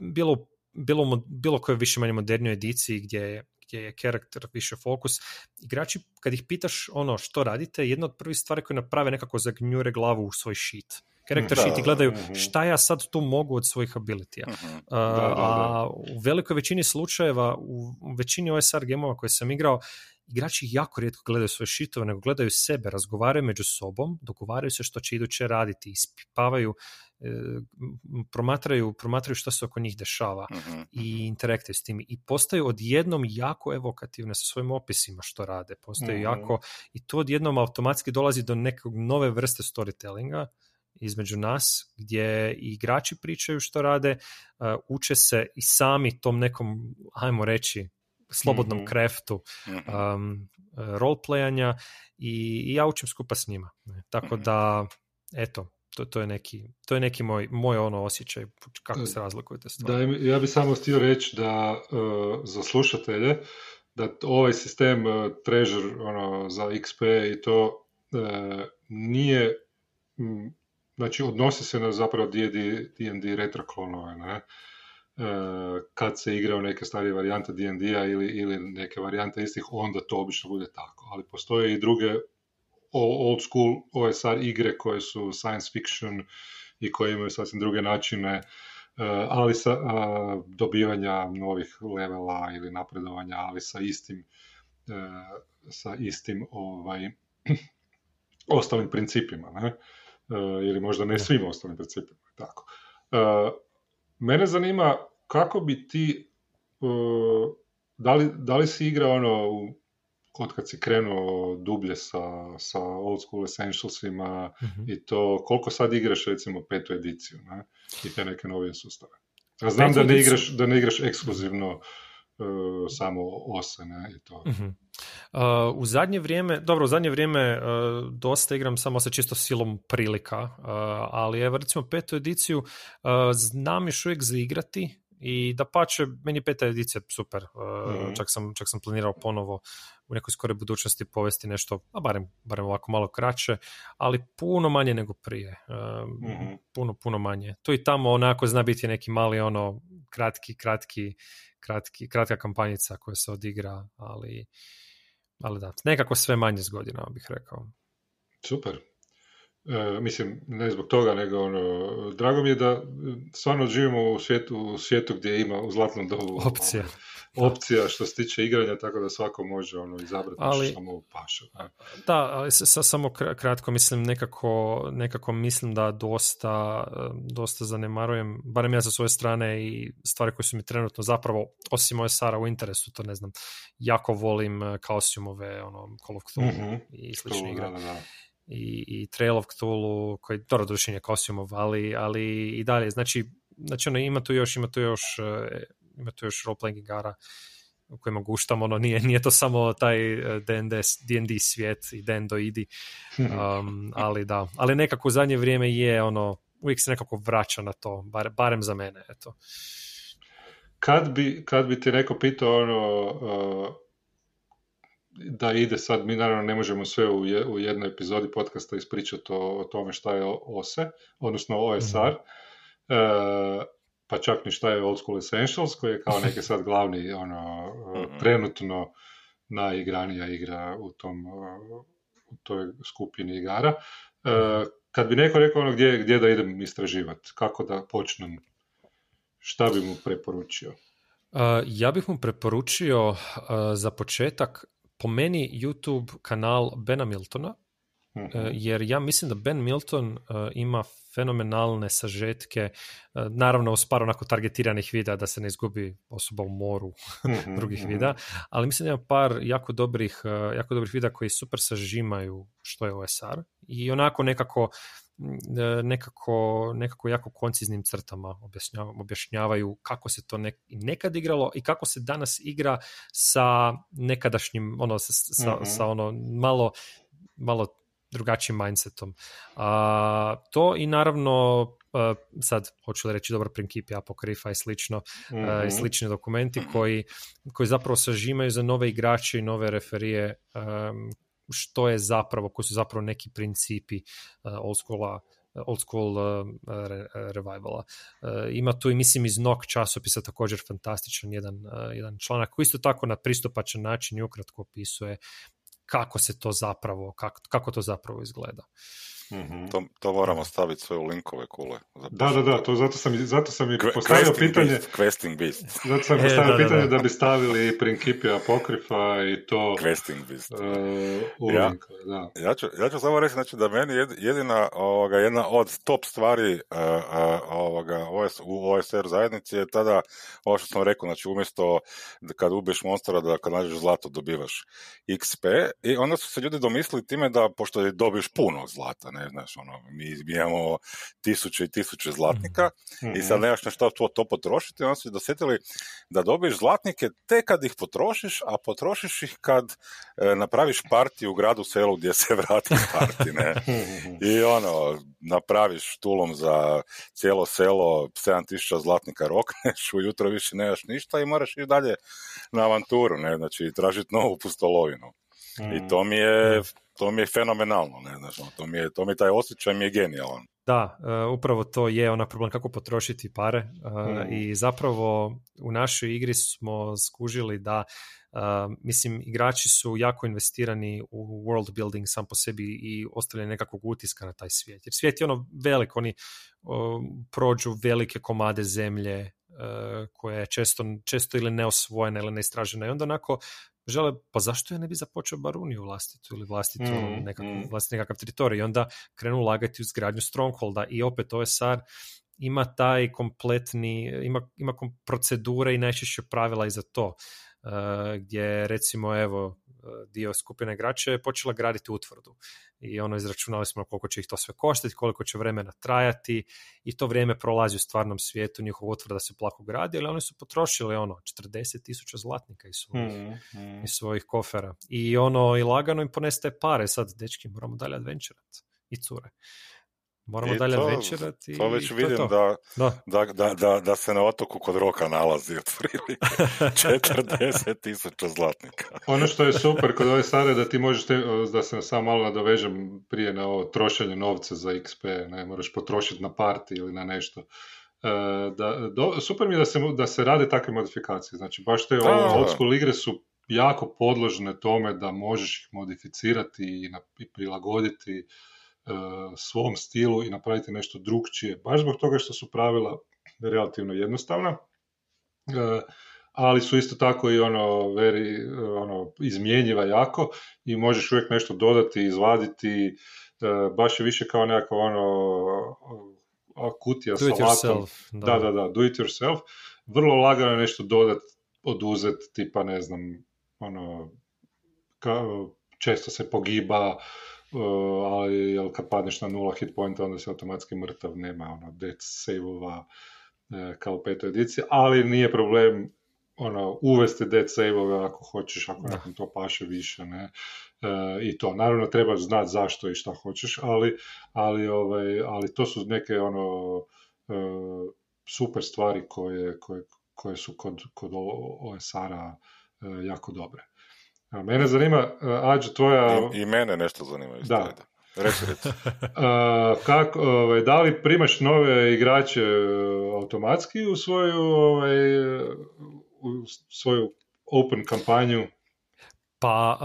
bilo, bilo, bilo koje više manje modernoj ediciji gdje, gdje je karakter više fokus, igrači kad ih pitaš ono što radite, jedna od prvih stvari koje naprave nekako zagnjure glavu u svoj šit. Karakter sheeti gledaju šta ja sad tu mogu od svojih abilitija. Uh, a u velikoj većini slučajeva, u većini O S R gemova koje sam igrao, igrači jako rijetko gledaju svoje sheetove, nego gledaju sebe, razgovaraju među sobom, dogovaraju se što će iduće raditi, ispipavaju, e, promatraju, promatraju što se oko njih dešava uh-huh. i interaktaju s tim. I postaju odjednom jako evokativne sa svojim opisima što rade. Postaju uh-huh. jako, i to odjednom automatski dolazi do nekog nove vrste storytellinga između nas, gdje igrači pričaju što rade, uh, uče se i sami tom nekom, ajmo reći, slobodnom mm-hmm. kreftu um, roleplayanja i, i ja učim skupa s njima. Tako mm-hmm. da, eto, to, to je neki, to je neki moj, moj ono osjećaj kako se razlikuju te stvari. Da, ja bih samo htio reći da uh, za slušatelje, da ovaj sistem uh, treasure ono, za X P i to uh, nije... M, znači, odnosi se na zapravo D and D retroklonove, ne? E, kad se igraju neke starije varijante D and D-a ili, ili neke varijante istih, onda to obično bude tako. Ali postoje i druge old school O S R igre koje su science fiction i koje imaju sasvim druge načine, ali sa a, dobivanja novih levela ili napredovanja, ali sa istim, a, sa istim ovaj, ostalim principima, ne? Uh, ili možda ne svim ostalim principima. Tako. Uh, mene zanima kako bi ti, uh, da, li, da li si igrao ono, od kad si krenuo dublje sa, sa Old School Essentialsima mm-hmm. i to, koliko sad igraš recimo petu ediciju, ne? I te neke novije sustave. A znam da ne, igraš, da ne igraš ekskluzivno samo osana i to. Uh-huh. Uh, u zadnje vrijeme, dobro, u zadnje vrijeme uh, dosta igram samo sa čisto silom prilika, uh, ali evo recimo petu ediciju uh, znam još uvijek zaigrati i da pače, meni je peta edicija super, uh, mm-hmm. čak, sam, čak sam planirao ponovo u nekoj skoroj budućnosti povesti nešto, a barem, barem ovako malo kraće, ali puno manje nego prije, uh, mm-hmm. puno, puno manje. Tu i tamo onako zna biti neki mali ono kratki, kratki, kratki kratka kampanjica koja se odigra, ali, ali da, nekako sve manje s godinama bih rekao. Super. E, mislim, ne zbog toga, nego ono, drago mi je da stvarno živimo u svijetu, u svijetu gdje ima u zlatnom dobu opcija, opcija što se tiče igranja, tako da svako može ono, izabrati ali, što mu paše. Da, ali sa, samo kratko, mislim, nekako, nekako mislim da dosta, dosta zanemarujem, barem ja sa svoje strane i stvari koje su mi trenutno zapravo, osim O S R-a u interesu, to ne znam, jako volim Kalsiumove, ono, Call of Cthulhu mm-hmm. i slične igre. Da, da, da. I, i Trail of Cthulhu koji dobro dodušenje Kosjumov, ali, ali i dalje, znači, znači ono, ima tu još ima tu još, ima tu još roleplaying igara u kojima guštam, ono, nije, nije to samo taj D and D svijet i D and D-idi, um, ali da, ali nekako u zadnje vrijeme je ono, uvijek se nekako vraća na to, bar, barem za mene, eto. Kad bi, kad bi ti neko pitao ono, uh... da ide sad, mi naravno ne možemo sve u jednoj epizodi podcasta ispričati o, o tome šta je O S E, odnosno O S R, mm-hmm. e, pa čak ni šta je Old School Essentials, koji je kao neki sad glavni, ono, mm-hmm. trenutno najigranija igra u, tom, u toj skupini igara. E, kad bi neko rekao ono gdje, gdje da idem istraživati, kako da počnem, šta bi mu preporučio? Uh, ja bih mu preporučio uh, za početak po meni YouTube kanal Bena Miltona, uh-huh. jer ja mislim da Ben Milton uh, ima fenomenalne sažetke, uh, naravno uz par onako targetiranih videa da se ne izgubi osoba u moru uh-huh, drugih uh-huh. videa, ali mislim da ima par jako dobrih, uh, jako dobrih videa koji super sažimaju što je O S R i onako nekako Nekako, nekako jako konciznim crtama objašnjavaju kako se to nekad igralo i kako se danas igra sa nekadašnjim, ono, sa, mm-hmm. sa ono malo, malo drugačijim mindsetom. A, to i naravno, a, sad hoću reći dobro, Principia Apocrypha i slično, mm-hmm. a, i slični dokumenti koji, koji zapravo sažimaju za nove igrače i nove referije a, što je zapravo, koji su zapravo neki principi uh, old schoola, old school uh, re, revivala. Uh, ima tu i mislim iz Knock! Časopisa također fantastičan jedan, uh, jedan članak koji isto tako na pristupačan način i ukratko opisuje kako se to zapravo, kako, kako to zapravo izgleda. Mm-hmm. To, to moramo staviti sve u linkove kule. Da, da, da, to zato sam, zato sam i postavio pitanje. Beast, questing Beast. Zato sam postavio e, da, pitanje da, da. da bi stavili Principia Apokrifa i to Questing Beast. Uh, u ja, linkove, da. Ja ću, ja ću samo reći, znači, da meni jedina ovoga, jedna od top stvari uh, ovoga, O S, u O S R zajednici je tada, ovo što sam rekao, znači umjesto kad ubiješ monstera da kad nađeš zlato dobivaš X P i onda su se ljudi domislili time da pošto dobiješ puno zlata, ne znaš, ono, mi imamo tisuće i tisuće zlatnika mm-hmm. i sad nemaš na što to, to potrošiti, onda su dosjetili da dobiješ zlatnike te kad ih potrošiš, a potrošiš ih kad e, napraviš partiju u gradu, selu gdje se vrati partij, ne? I ono, napraviš tulom za cijelo selo sedam tisuća zlatnika rokneš, ujutro više nemaš ništa i moraš ići dalje na avanturu, ne, znači tražiti novu pustolovinu. Mm-hmm. I to mi je... To mi je fenomenalno, ne znaš, to mi je, to mi je taj osjećaj mi je genijalan. Da, uh, upravo to je ona problem kako potrošiti pare uh, mm. i zapravo u našoj igri smo skužili da Uh, mislim, igrači su jako investirani u world building sam po sebi i ostavljanje nekakvog utiska na taj svijet. Jer svijet je ono velik, oni uh, prođu velike komade zemlje uh, koje je često, često ili neosvojena ili neistražena i onda onako žele, pa zašto ja ne bi započeo Baruniju vlastitu ili vlastitu mm, nekakav, mm. nekakav teritorij i onda krenu ulagati u zgradnju Strongholda i opet O S R ima taj kompletni, ima, ima procedure i najčešće pravila i za to. Uh, gdje recimo evo dio skupine igrača je počela graditi utvrdu. I ono, izračunali smo koliko će ih to sve koštati, koliko će vremena trajati, i to vrijeme prolazi u stvarnom svijetu, njihova utvrda se plako gradi, ali oni su potrošili ono četrdeset tisuća zlatnika iz svojih, mm, mm. iz svojih kofera. I ono, i lagano im ponestaje pare. Sad, dečki, moramo dalje adventurati. I cure. Moramo I dalje to, večerati. To već vidim to to. Da, da. Da, da, da, da se na otoku kod Roka nalazi otvorili četrdeset tisuća zlatnika. Ono što je super kod ove stare, da ti možeš, te, da se sam malo nadovežem prije na ovo trošenje novca za iks pe, ne moraš potrošiti na party ili na nešto. Da, do, super mi je da se, da se rade takve modifikacije. Znači, baš te old school igre su jako podložne tome da možeš ih modificirati i, na, i prilagoditi svom stilu i napraviti nešto drugčije, baš zbog toga što su pravila relativno jednostavna, ali su isto tako i ono, very, ono, izmjenjiva jako, i možeš uvijek nešto dodati, izvaditi, baš je više kao nekako ono kutija sa latom. Da. da, da, da, do it yourself. Vrlo lagano je nešto dodati, oduzeti, tipa ne znam, ono, kao, često se pogiba, Uh, ali, ali kad padneš na nula hit pointa, onda si automatski mrtav, nema ono death save-ova uh, kao u petoj edici, ali nije problem ono, uvesti death save-ove ako hoćeš, ako nakon to paše više, ne, uh, i to, naravno trebaš znati zašto i šta hoćeš, ali, ali, ovaj, ali to su neke ono uh, super stvari koje, koje, koje su kod, kod o es ara uh, jako dobre. A mene zanima, Ađo, tvoja... I, i mene nešto zanima. Da. Reći, reći. A, kako, ovaj, da li primaš nove igrače automatski u svoju, ovaj, u svoju open kampanju? Pa,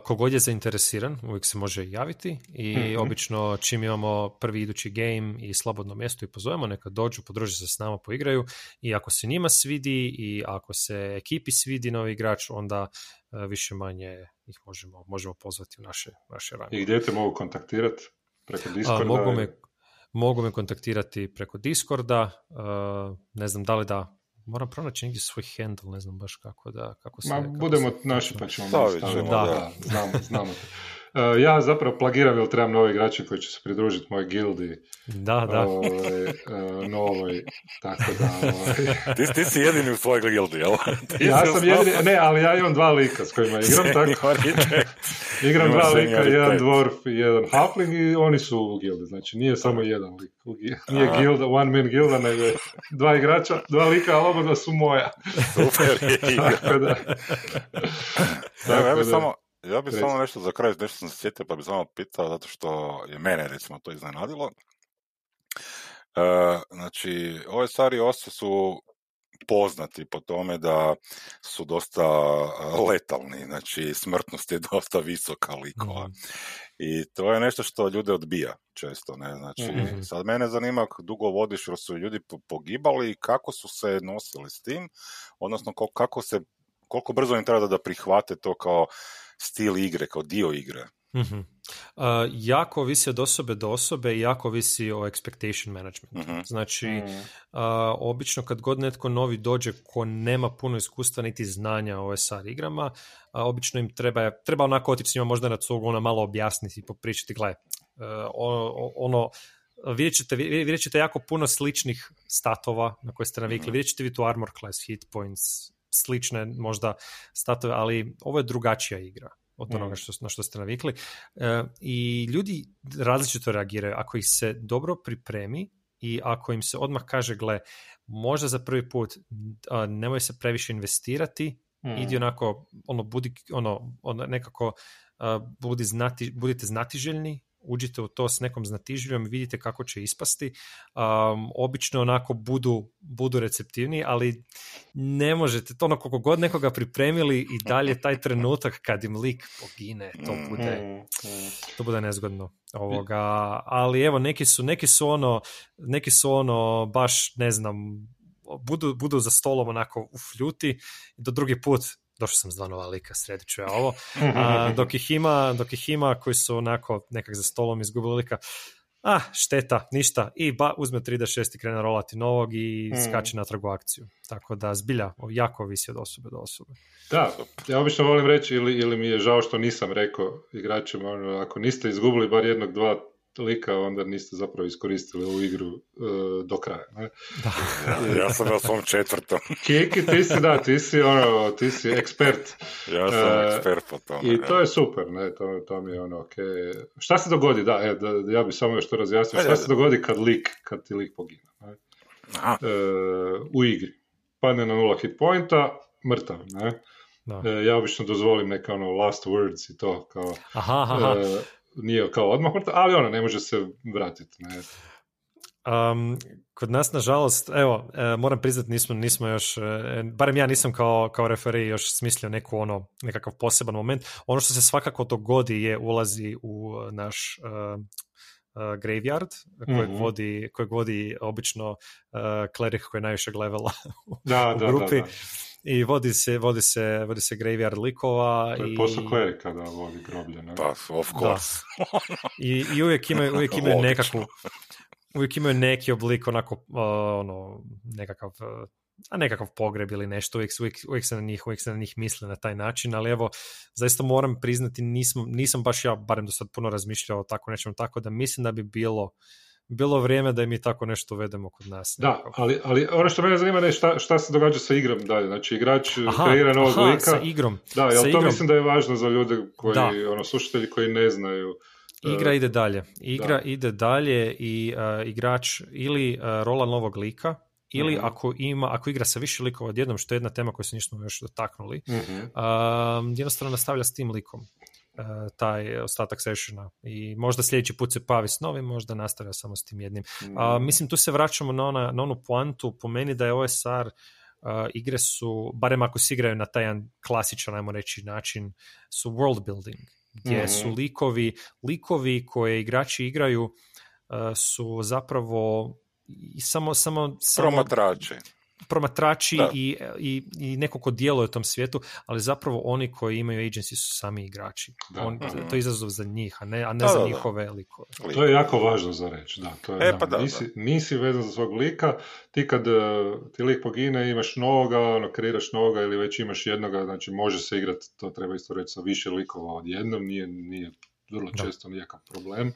uh, kogod je zainteresiran, uvijek se može javiti, i mm-hmm. obično čim imamo prvi idući game i slobodno mjesto i pozovemo, neka dođu, podruže se s nama, poigraju, i ako se njima svidi i ako se ekipi svidi novi igrač, onda uh, više manje ih možemo, možemo pozvati u naše, naše rango. I gdje te mogu kontaktirati? Preko Discorda? A, mogu, me, mogu me kontaktirati preko Discorda, uh, ne znam da li da... Moram pronaći negdje svoj handle, ne znam baš kako da... Kako se, Ma, kako budemo se... naši pa ćemo staviti. Da, znamo, znamo. Uh, ja zapravo plagiram, jer trebam nove igrače koji će se pridružiti mojoj gildi. Da, da. Ove, uh, novoj, tako da... Ove... Ti, ti si jedini u svojoj gildi, jel? Ja sam jedini, ne, ali ja imam dva lika s kojima igram, tako. Igram dva lika, jedan dvorf i jedan halfling, i oni su u gildi, znači nije samo jedan lik. Nije Aha. gilda, one man gilda, nego dva igrača, dva lika, ali oba da su moja. Super je igra. Tako da... Tako ja, da... Samo... Ja bih samo nešto za kraj, nešto sam se sjetio, pa bih samo pitao, zato što je mene, recimo, to iznenadilo. E, znači, ove stari osi su poznati po tome da su dosta letalni, znači smrtnost je dosta visoka likova. Mm-hmm. I to je nešto što ljude odbija često, ne, znači, mm-hmm. sad mene zanima dugo vodiš, jer su ljudi pogibali i kako su se nosili s tim, odnosno kako se, koliko brzo im treba da prihvate to kao stil igre, kao dio igre. Uh-huh. Uh, jako ovisi od osobe do osobe i jako ovisi o expectation managementu. Uh-huh. Znači, uh-huh. Uh, obično kad god netko novi dođe ko nema puno iskustva niti znanja o o es ar igrama, uh, obično im treba, treba onako otići s njima možda na cugu, ona malo objasniti i popričati, gledaj, uh, ono... Vidjet ćete, vidjet ćete jako puno sličnih statova na koje ste navikli. Uh-huh. Vidjet ćete vi tu armor class, hit points, slične možda statove, ali ovo je drugačija igra od onoga što, na što ste navikli. E, i ljudi različito reagiraju. Ako ih se dobro pripremi i ako im se odmah kaže, gle, možda za prvi put a, nemoj se previše investirati, mm. idi onako, ono, budi, ono, ono nekako a, budi znati, budite znatiželjni, uđite u to s nekom znatiželjom i vidite kako će ispasti. Um, obično onako budu, budu receptivni, ali ne možete, ono, koliko god nekoga pripremili i dalje taj trenutak kad im lik pogine, to bude, to bude nezgodno. Ovoga. Ali evo, neki su, neki su ono, neki su ono, baš ne znam, budu, budu za stolom onako ufljuti, do drugi put došao sam s dva nova lika, sredit ću ja ovo. A, dok, ih ima, dok ih ima koji su onako nekak za stolom izgubili lika, ah, šteta, ništa, i ba, uzme tri d šest i krene rolati novog i skače mm. natrag u akciju. Tako da zbilja, jako visi od osobe do osobe. Da, ja obično volim reći, ili, ili mi je žao što nisam rekao igračima, ono, ako niste izgubili bar jednog, dva lika, onda niste zapravo iskoristili ovu igru uh, do kraja. Ne? Da. Ja sam na svom četvrtom. Kiki, ti si, da, ti si, ono, ti si ekspert. Ja sam uh, ekspert po tome. I ja. To je super, ne, to, to mi je ono, ok. Šta se dogodi, da, e, da, da ja bih samo još to razjasnio, šta se dogodi kad lik, kad ti lik pogine, ne? Uh, u igri. Padne na nula hit pointa, mrtav, ne? Da. E, ja obično dozvolim neka ono last words i to, kao... Aha, aha. E, nije kao odmah, ali ono, ne može se vratiti. Ne. Um, kod nas, nažalost, evo, e, moram priznati, nismo, nismo još, e, barem ja nisam kao, kao referij još smislio neku ono, nekakav poseban moment. Ono što se svakako dogodi je ulazi u naš... E, Uh, graveyard, kojeg, mm-hmm. vodi, kojeg vodi obično uh, klerik koji je najvišeg levela u, da, u da, grupi. Da, da. I vodi se, vodi se, vodi se graveyard likova. To je i... posao klerika da vodi groblje. Ne? Pa, of course. I, i uvijek imaju, uvijek imaju nekakvu, uvijek imaju neki oblik onako, uh, ono, nekakav uh, a nekakav pogreb ili nešto, uvijek, uvijek, uvijek se na njih, uvijek se na njih misle na taj način, ali evo, zaista moram priznati, nisam, nisam baš ja, barem do sad puno razmišljao o tako nečemu, tako da mislim da bi bilo, bilo vrijeme da mi tako nešto uvedemo kod nas. Da, ali, ali ono što mene zanima je šta, šta se događa sa igrom dalje, znači igrač aha, kreira novog aha, lika. Sa igrom. Da, jel sa to igrom. Mislim da je važno za ljude koji, da. Ono, slušatelji koji ne znaju. Igra ide dalje, igra da. ide dalje i uh, igrač ili uh, rola novog lika, ili uh-huh. ako ima, ako igra sa više likova odjednom, što je jedna tema koju se nismo još dotaknuli, uh-huh. uh, jednostavno nastavlja s tim likom uh, taj ostatak sessiona. I možda sljedeći put se pavi s novim, možda nastavlja samo s tim jednim. Uh-huh. Uh, mislim, tu se vraćamo na, ona, na onu poantu, po meni da je O S R uh, igre su, barem ako se igraju na taj jedan klasičan, ajmo reći, način, su world building, gdje uh-huh. su likovi, likovi koje igrači igraju uh, su zapravo i samo, samo, samo promatrači, promatrači i, i, i neko ko djeluje u tom svijetu, ali zapravo oni koji imaju agency su sami igrači. Da, on, da, to je izazov za njih, a ne, a ne da, za da, njihove da. likove. To je jako važno za reći. Da, to je, e, da, pa da, nisi, da. nisi vezan za svog lika, ti kad ti lik pogine imaš novoga, ono, kreiraš novoga ili već imaš jednoga, znači može se igrati, to treba isto reći, sa više likova odjednom, nije, nije vrlo često nikakav problem.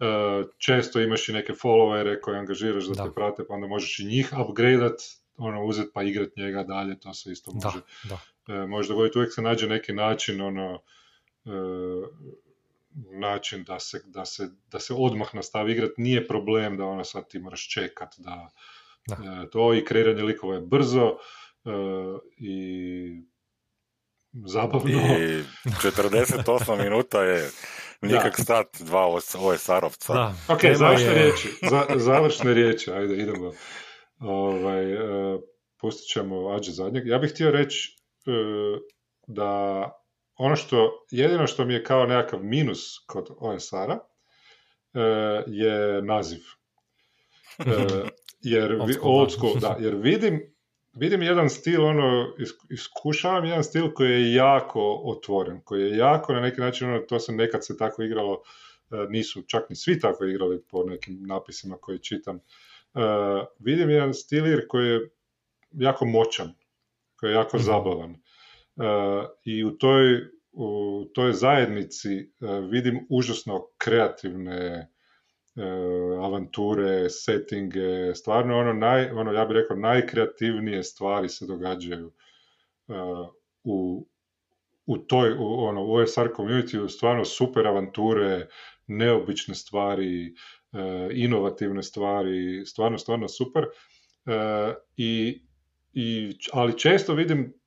Uh, često imaš i neke followere koje angažiraš da, da te prate, pa onda možeš i njih upgradeat, ono, uzeti pa igrat njega dalje, to se isto može da, da. Uh, možda govoriti, uvijek se nađe neki način, ono, uh, način da se, da, se, da se odmah nastavi igrat, nije problem da ono sad ti moraš čekat da, da. Uh, to i kreiranje likova je brzo uh, i zabavno i četrdeset osam minuta je nikak stat dva O S R-ovca. Da. Ok, Tema završne je... riječi. Za, završne riječi, ajde, idemo. Ovaj, uh, pustit ćemo Adže zadnjeg. Ja bih htio reći uh, da ono što, jedino što mi je kao nekakav minus kod O S R-a uh, je naziv. Uh, jer, vi, old school, da, jer vidim Vidim jedan stil, ono, iskušavam jedan stil koji je jako otvoren, koji je jako na neki način, ono, to sam nekad se tako igralo, nisu čak ni svi tako igrali po nekim napisima koje čitam. Uh, vidim jedan stilir koji je jako moćan, koji je jako zabavan. Uh, I u toj, u toj zajednici uh, vidim užasno kreativne avanture, settinge, stvarno ono, naj, ono, ja bih rekao, najkreativnije stvari se događaju uh, u, u toj, u, ono, u O S R community, stvarno super avanture, neobične stvari, uh, inovativne stvari, stvarno, stvarno super. Uh, i, i, ali često vidim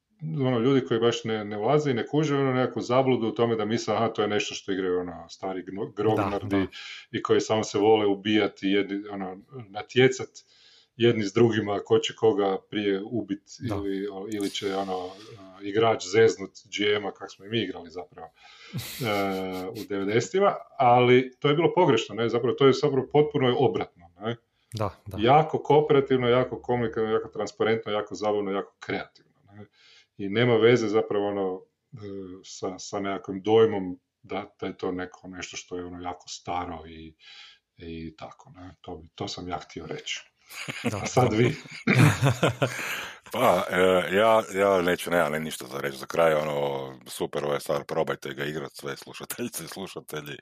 ono, ljudi koji baš ne, ne ulaze i ne kuže ono nekakvu zabludu u tome da misle aha, to je nešto što igraju ono, stari grognardi i koji samo se vole ubijati, jedni, ono, natjecati jedni s drugima ko će koga prije ubiti ili, ili će ono, igrač zeznut G M-a kako smo i mi igrali zapravo e, u devedesetima, ali to je bilo pogrešno, ne? Zapravo to je zapravo potpuno obratno. Ne? Da, da. Jako kooperativno, jako komunikativno, jako transparentno, jako zabavno, jako kreativno. Ne? I nema veze zapravo ono, sa, sa nekakvim dojmom da, da je to neko nešto što je ono jako staro i, i tako, ne? To, bi, to sam ja htio reći. A sad vi. Pa, e, ja, ja neću, nemam ništa za reći za kraj, ono, super ovaj stvar, probajte ga igrat, sve slušateljice i slušatelji, e,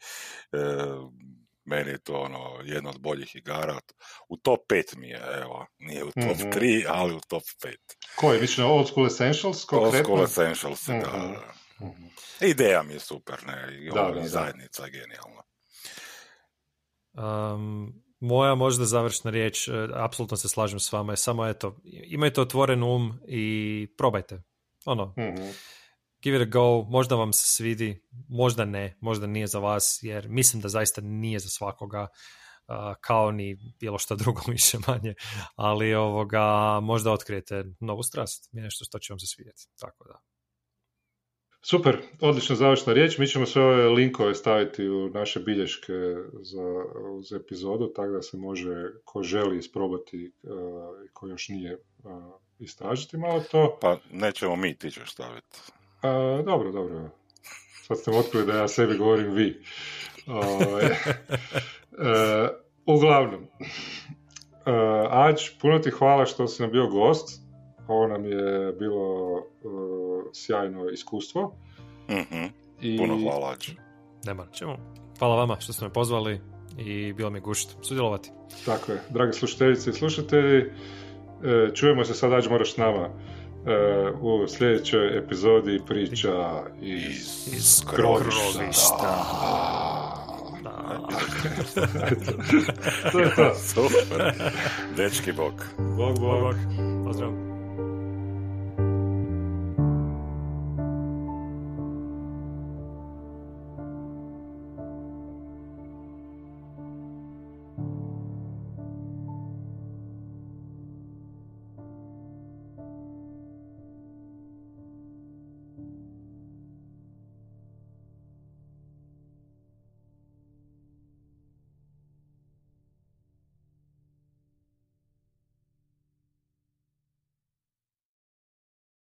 meni je to ono, jedna od boljih igara, u top pet mi je, evo, nije u top mm-hmm. tri, ali u top pet. Koji, više Old School Essentials? Old School Essentials, mm-hmm. da. Mm-hmm. Ideja mi je super, ne, i da, ovo, da, zajednica je genijalna. Um... Moja možda završna riječ, apsolutno se slažem s vama, je samo eto, imajte otvoren um i probajte. Ono, mm-hmm. give it a go, možda vam se svidi, možda ne, možda nije za vas, jer mislim da zaista nije za svakoga, kao ni bilo što drugo više manje, ali ovoga, možda otkrijete novu strast, nešto što će vam se svidjeti, tako da. Super, odlična završna riječ. Mi ćemo sve ove linkove staviti u naše bilješke za, za epizodu, tako da se može, ko želi isprobati, uh, ko još nije, uh, istražiti malo to. Pa nećemo mi, ti ćeš staviti. Uh, dobro, dobro. Sad ste otkrili da ja sebi govorim vi. Uh, uh, uglavnom, uh, Adž, puno ti hvala što si nam bio gost. Ovo nam je bilo uh, sjajno iskustvo. Mm-hmm. I... Puno hvala. Nema čemu. Hvala vama što ste me pozvali i bilo mi je gušt sudjelovati. Tako je. Drage slušateljice i slušatelji, čujemo se sad, Adž, moraš nama uh, u sljedećoj epizodi priča iz, iz Skrovišta. To je to. Super. Dečki, bok. Bok, bok. Pozdrav.